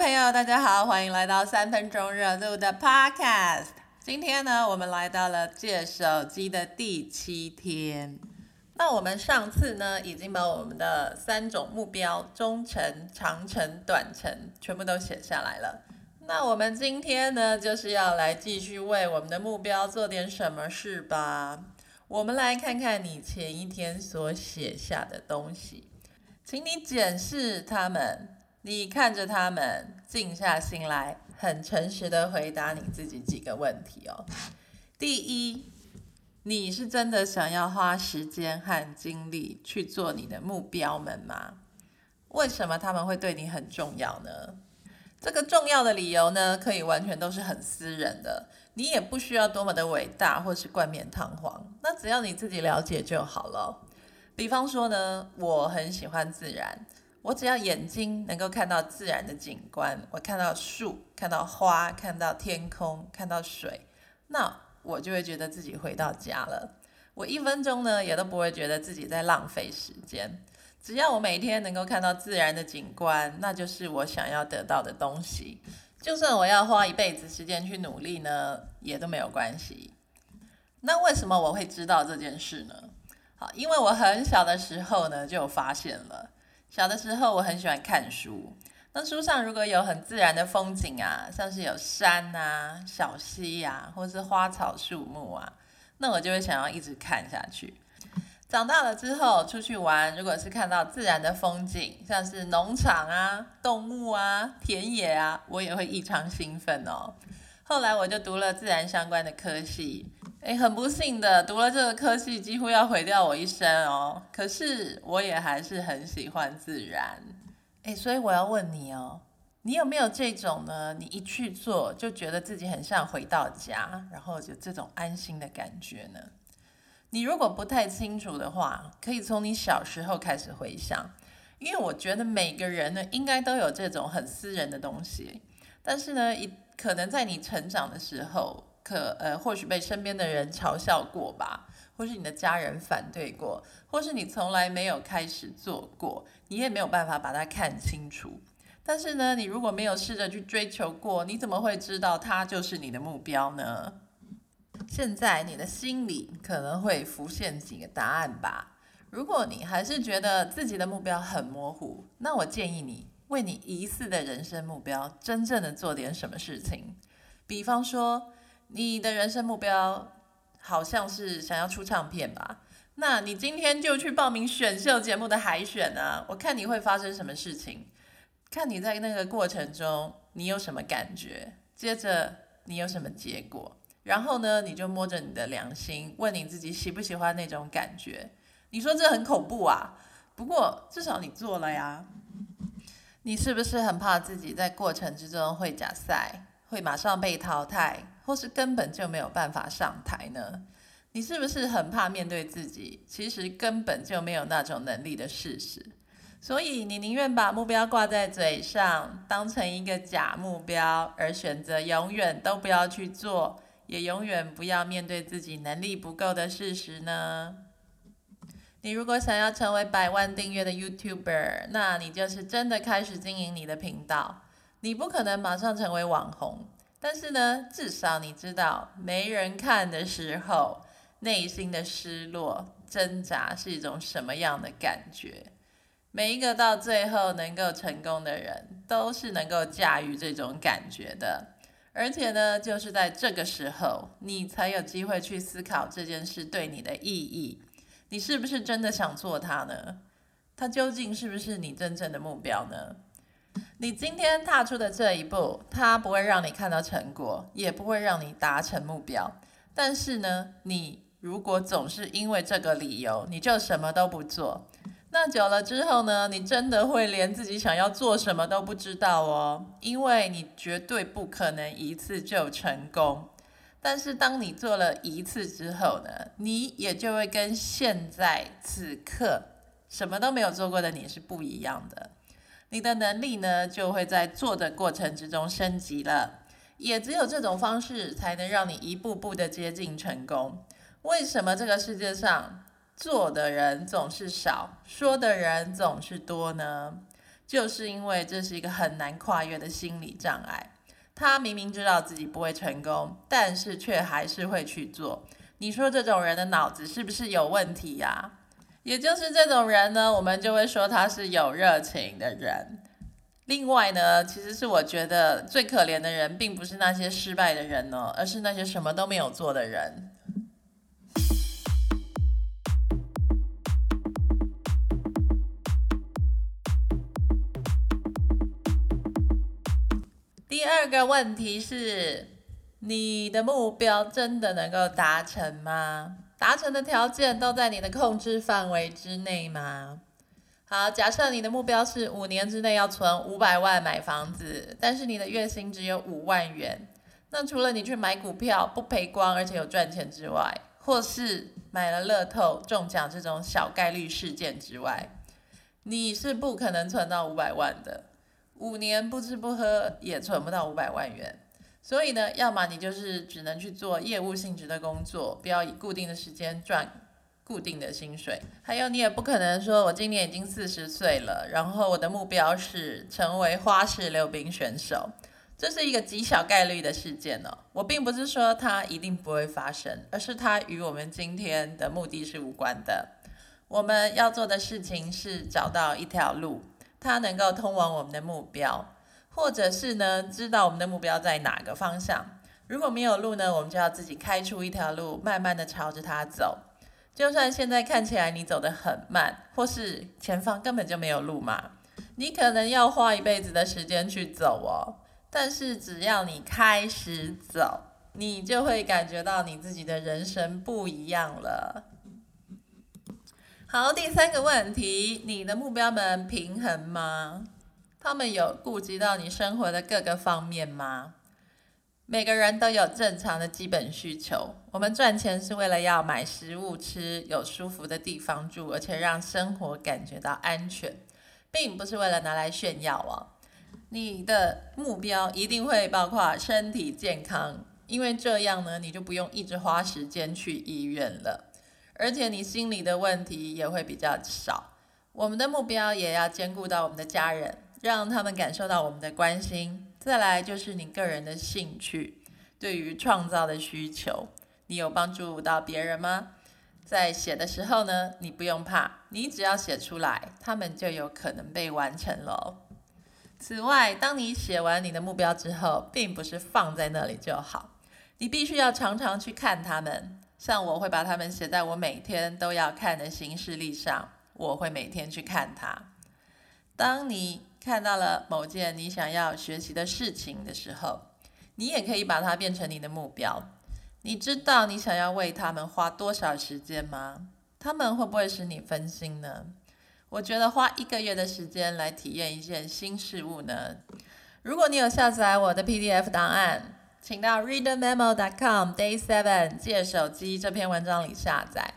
朋友，大家好，欢迎来到三分钟热度的 Podcast。今天呢，我们来到了戒手机的第7天。那我们上次呢，已经把我们的3种目标，中程、长程、短程，全部都写下来了。那我们今天呢，就是要来继续为我们的目标做点什么事吧。我们来看看你前一天所写下的东西，请你检视它们。你看着他们，静下心来，很诚实的回答你自己几个问题哦。第一，你是真的想要花时间和精力去做你的目标们吗？为什么他们会对你很重要呢？这个重要的理由呢，可以完全都是很私人的，你也不需要多么的伟大或是冠冕堂皇，那只要你自己了解就好了。比方说呢，我很喜欢自然，我只要眼睛能够看到自然的景观，我看到树，看到花，看到天空，看到水，那我就会觉得自己回到家了。我1分钟呢，也都不会觉得自己在浪费时间。只要我每天能够看到自然的景观，那就是我想要得到的东西。就算我要花一辈子时间去努力呢，也都没有关系。那为什么我会知道这件事呢？好，因为我很小的时候呢，就有发现了。小的时候我很喜欢看书，那书上如果有很自然的风景啊，像是有山啊、小溪啊，或是花草树木啊，那我就会想要一直看下去。长大了之后出去玩，如果是看到自然的风景，像是农场啊、动物啊、田野啊，我也会异常兴奋哦。后来我就读了自然相关的科系，很不幸的，读了这个科系几乎要毁掉我一生哦。可是我也还是很喜欢自然，所以我要问你哦，你有没有这种呢？你一去做就觉得自己很像回到家，然后有这种安心的感觉呢？你如果不太清楚的话，可以从你小时候开始回想，因为我觉得每个人呢，应该都有这种很私人的东西，但是呢，可能在你成长的时候。或许被身边的人嘲笑过吧，或是你的家人反对过，或是你从来没有开始做过，你也没有办法把它看清楚。但是呢，你如果没有试着去追求过，你怎么会知道它就是你的目标呢？现在你的心里可能会浮现几个答案吧。如果你还是觉得自己的目标很模糊，那我建议你为你疑似的人生目标真正的做点什么事情。比方说你的人生目标好像是想要出唱片吧？那你今天就去报名选秀节目的海选啊，我看你会发生什么事情，看你在那个过程中你有什么感觉，接着你有什么结果，然后呢，你就摸着你的良心，问你自己喜不喜欢那种感觉。你说这很恐怖啊，不过至少你做了呀。你是不是很怕自己在过程之中会假赛，会马上被淘汰，或是根本就没有办法上台呢？你是不是很怕面对自己，其实根本就没有那种能力的事实？所以你宁愿把目标挂在嘴上，当成一个假目标，而选择永远都不要去做，也永远不要面对自己能力不够的事实呢？你如果想要成为100万订阅的 YouTuber， 那你就是真的开始经营你的频道。你不可能马上成为网红，但是呢，至少你知道没人看的时候，内心的失落、挣扎是一种什么样的感觉。每一个到最后能够成功的人，都是能够驾驭这种感觉的。而且呢，就是在这个时候，你才有机会去思考这件事对你的意义。你是不是真的想做它呢？它究竟是不是你真正的目标呢？你今天踏出的这一步，它不会让你看到成果，也不会让你达成目标。但是呢，你如果总是因为这个理由，你就什么都不做，那久了之后呢，你真的会连自己想要做什么都不知道哦，因为你绝对不可能一次就成功。但是当你做了一次之后呢，你也就会跟现在此刻什么都没有做过的你是不一样的。你的能力呢，就会在做的过程之中升级了。也只有这种方式才能让你一步步的接近成功。为什么这个世界上做的人总是少，说的人总是多呢？就是因为这是一个很难跨越的心理障碍。他明明知道自己不会成功，但是却还是会去做。你说这种人的脑子是不是有问题呀？也就是这种人呢，我们就会说他是有热情的人。另外呢，其实是我觉得最可怜的人，并不是那些失败的人哦，而是那些什么都没有做的人。第二个问题是，你的目标真的能够达成吗？达成的条件都在你的控制范围之内吗？好，假设你的目标是5年之内要存500万买房子，但是你的月薪只有5万元，那除了你去买股票不赔光而且有赚钱之外，或是买了乐透中奖这种小概率事件之外，你是不可能存到500万的。5年不吃不喝也存不到500万元。所以呢，要么你就是只能去做业务性质的工作，不要以固定的时间赚固定的薪水。还有，你也不可能说我今年已经40岁了，然后我的目标是成为花式溜冰选手。这是一个极小概率的事件哦。我并不是说它一定不会发生，而是它与我们今天的目的是无关的。我们要做的事情是找到一条路，它能够通往我们的目标。或者是呢，知道我们的目标在哪个方向。如果没有路呢，我们就要自己开出一条路，慢慢的朝着它走。就算现在看起来你走得很慢，或是前方根本就没有路嘛，你可能要花一辈子的时间去走哦。但是只要你开始走，你就会感觉到你自己的人生不一样了。好，第3个问题，你的目标们平衡吗？他们有顾及到你生活的各个方面吗？每个人都有正常的基本需求，我们赚钱是为了要买食物吃，有舒服的地方住，而且让生活感觉到安全，并不是为了拿来炫耀哦。你的目标一定会包括身体健康，因为这样呢，你就不用一直花时间去医院了，而且你心理的问题也会比较少。我们的目标也要兼顾到我们的家人，让他们感受到我们的关心。再来就是你个人的兴趣，对于创造的需求，你有帮助到别人吗？在写的时候呢，你不用怕，你只要写出来，他们就有可能被完成了。此外，当你写完你的目标之后，并不是放在那里就好，你必须要常常去看他们。像我会把他们写在我每天都要看的行事历上，我会每天去看它。当你看到了某件你想要学习的事情的时候，你也可以把它变成你的目标。你知道你想要为他们花多少时间吗？他们会不会使你分心呢？我觉得花1个月的时间来体验一件新事物呢。如果你有下载我的 PDF 档案，请到 readermemo.com Day 7 借手机这篇文章里下载。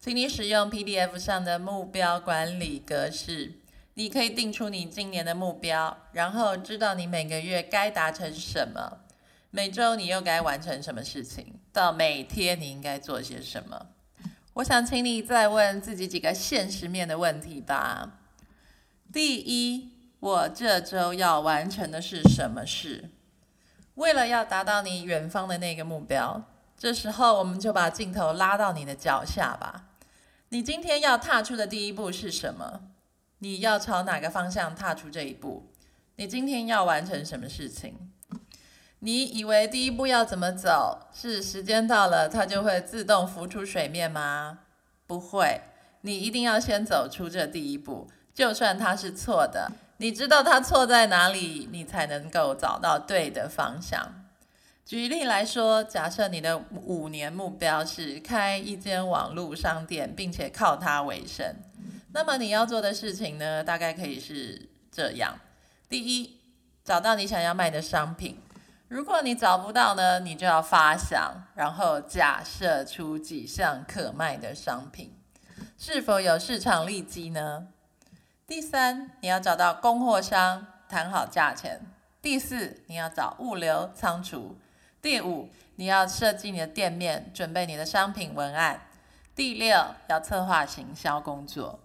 请你使用 PDF 上的目标管理格式，你可以定出你今年的目标，然后知道你每个月该达成什么，每周你又该完成什么事情，到每天你应该做些什么。我想请你再问自己几个现实面的问题吧。第一，我这周要完成的是什么事？为了要达到你远方的那个目标，这时候我们就把镜头拉到你的脚下吧。你今天要踏出的第一步是什么？你要朝哪个方向踏出这一步？你今天要完成什么事情？你以为第一步要怎么走，是时间到了它就会自动浮出水面吗？不会，你一定要先走出这第一步，就算它是错的，你知道它错在哪里，你才能够找到对的方向。举例来说，假设你的5年目标是开一间网络商店，并且靠它为生，那么你要做的事情呢，大概可以是这样。第一，找到你想要卖的商品。如果你找不到呢，你就要发想，然后假设出几项可卖的商品，是否有市场利基呢？第3，你要找到供货商，谈好价钱。第4，你要找物流仓储。第5，你要设计你的店面，准备你的商品文案。第6，要策划行销工作。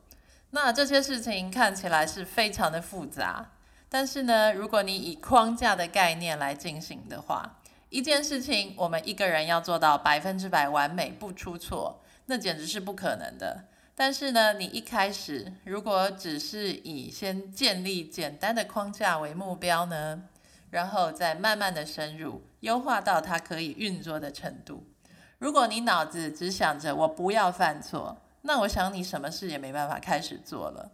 那这些事情看起来是非常的复杂，但是呢，如果你以框架的概念来进行的话，一件事情我们一个人要做到100%完美不出错，那简直是不可能的。但是呢，你一开始如果只是以先建立简单的框架为目标呢，然后再慢慢的深入优化到它可以运作的程度。如果你脑子只想着我不要犯错，那我想你什么事也没办法开始做了，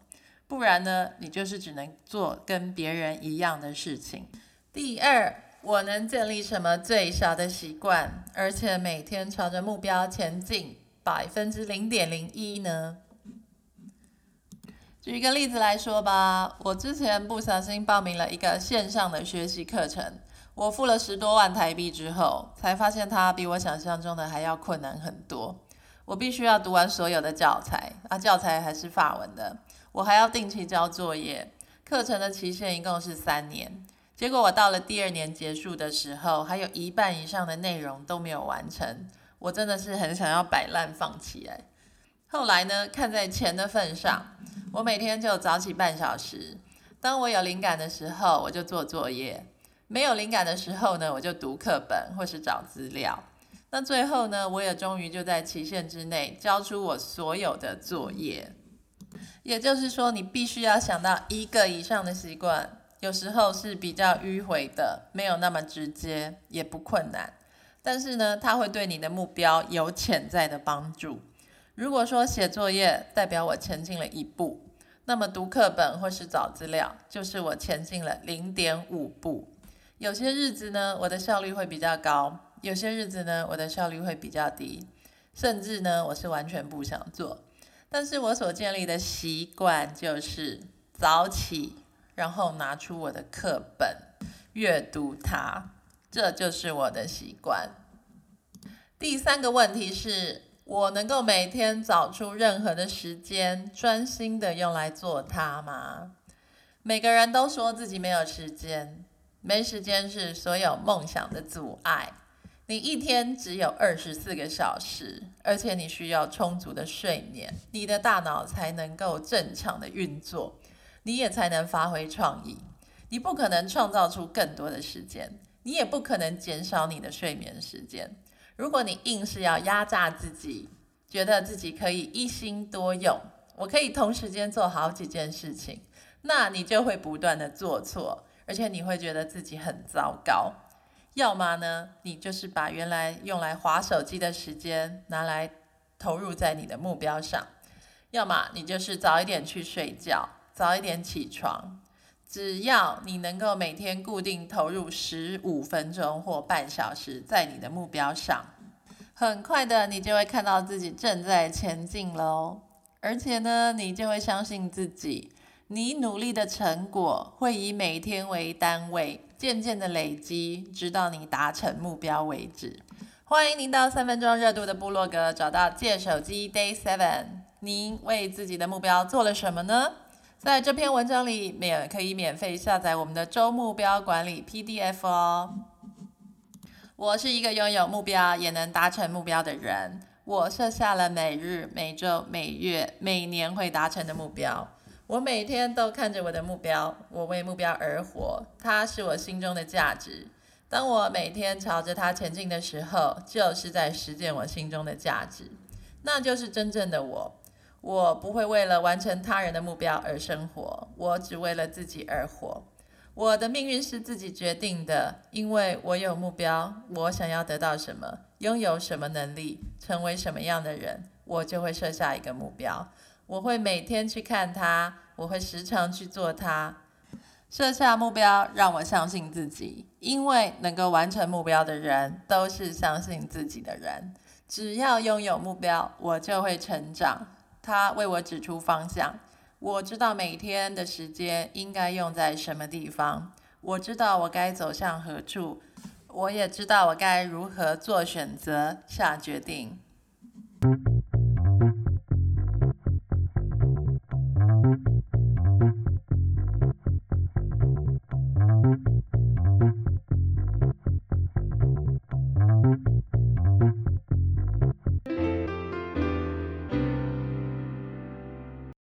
不然呢，你就是只能做跟别人一样的事情。第二，我能建立什么最小的习惯，而且每天朝着目标前进 0.01% 呢？举一个例子来说吧，我之前不小心报名了一个线上的学习课程，我付了10多万台币之后，才发现它比我想象中的还要困难很多。我必须要读完所有的教材，教材还是法文的，我还要定期交作业，课程的期限一共是3年。结果我到了第2年结束的时候，还有一半以上的内容都没有完成，我真的是很想要摆烂放弃。后来呢，看在钱的份上，我每天就早起半小时，当我有灵感的时候我就做作业，没有灵感的时候呢，我就读课本或是找资料。那最后呢，我也终于就在期限之内交出我所有的作业。也就是说，你必须要想到1个以上的习惯，有时候是比较迂回的，没有那么直接，也不困难，但是呢，它会对你的目标有潜在的帮助。如果说写作业代表我前进了1步，那么读课本或是找资料就是我前进了 0.5 步。有些日子呢，我的效率会比较高，有些日子呢，我的效率会比较低，甚至呢，我是完全不想做。但是我所建立的习惯就是早起，然后拿出我的课本阅读它，这就是我的习惯。第3个问题是，我能够每天找出任何的时间专心的用来做它吗？每个人都说自己没有时间，没时间是所有梦想的阻碍。你一天只有24个小时，而且你需要充足的睡眠，你的大脑才能够正常的运作，你也才能发挥创意。你不可能创造出更多的时间，你也不可能减少你的睡眠时间。如果你硬是要压榨自己，觉得自己可以一心多用，我可以同时间做好几件事情，那你就会不断的做错，而且你会觉得自己很糟糕。要么呢，你就是把原来用来滑手机的时间拿来投入在你的目标上，要么你就是早一点去睡觉，早一点起床。只要你能够每天固定投入15分钟或半小时在你的目标上，很快的你就会看到自己正在前进咯。而且呢，你就会相信自己，你努力的成果会以每天为单位，渐渐的累积，直到你达成目标为止。欢迎您到3分钟热度的部落格找到借手机 Day 7， 您为自己的目标做了什么呢？在这篇文章里面可以免费下载我们的周目标管理 PDF 哦。我是一个拥有目标也能达成目标的人，我设下了每日、每周、每月、每年会达成的目标。我每天都看着我的目标，我为目标而活，它是我心中的价值。当我每天朝着它前进的时候，就是在实践我心中的价值，那就是真正的我。我不会为了完成他人的目标而生活，我只为了自己而活。我的命运是自己决定的，因为我有目标，我想要得到什么，拥有什么能力，成为什么样的人，我就会设下一个目标。我会每天去看它，我会时常去做它。设下目标让我相信自己，因为能够完成目标的人都是相信自己的人。只要拥有目标，我就会成长，它为我指出方向。我知道每天的时间应该用在什么地方，我知道我该走向何处，我也知道我该如何做选择、下决定。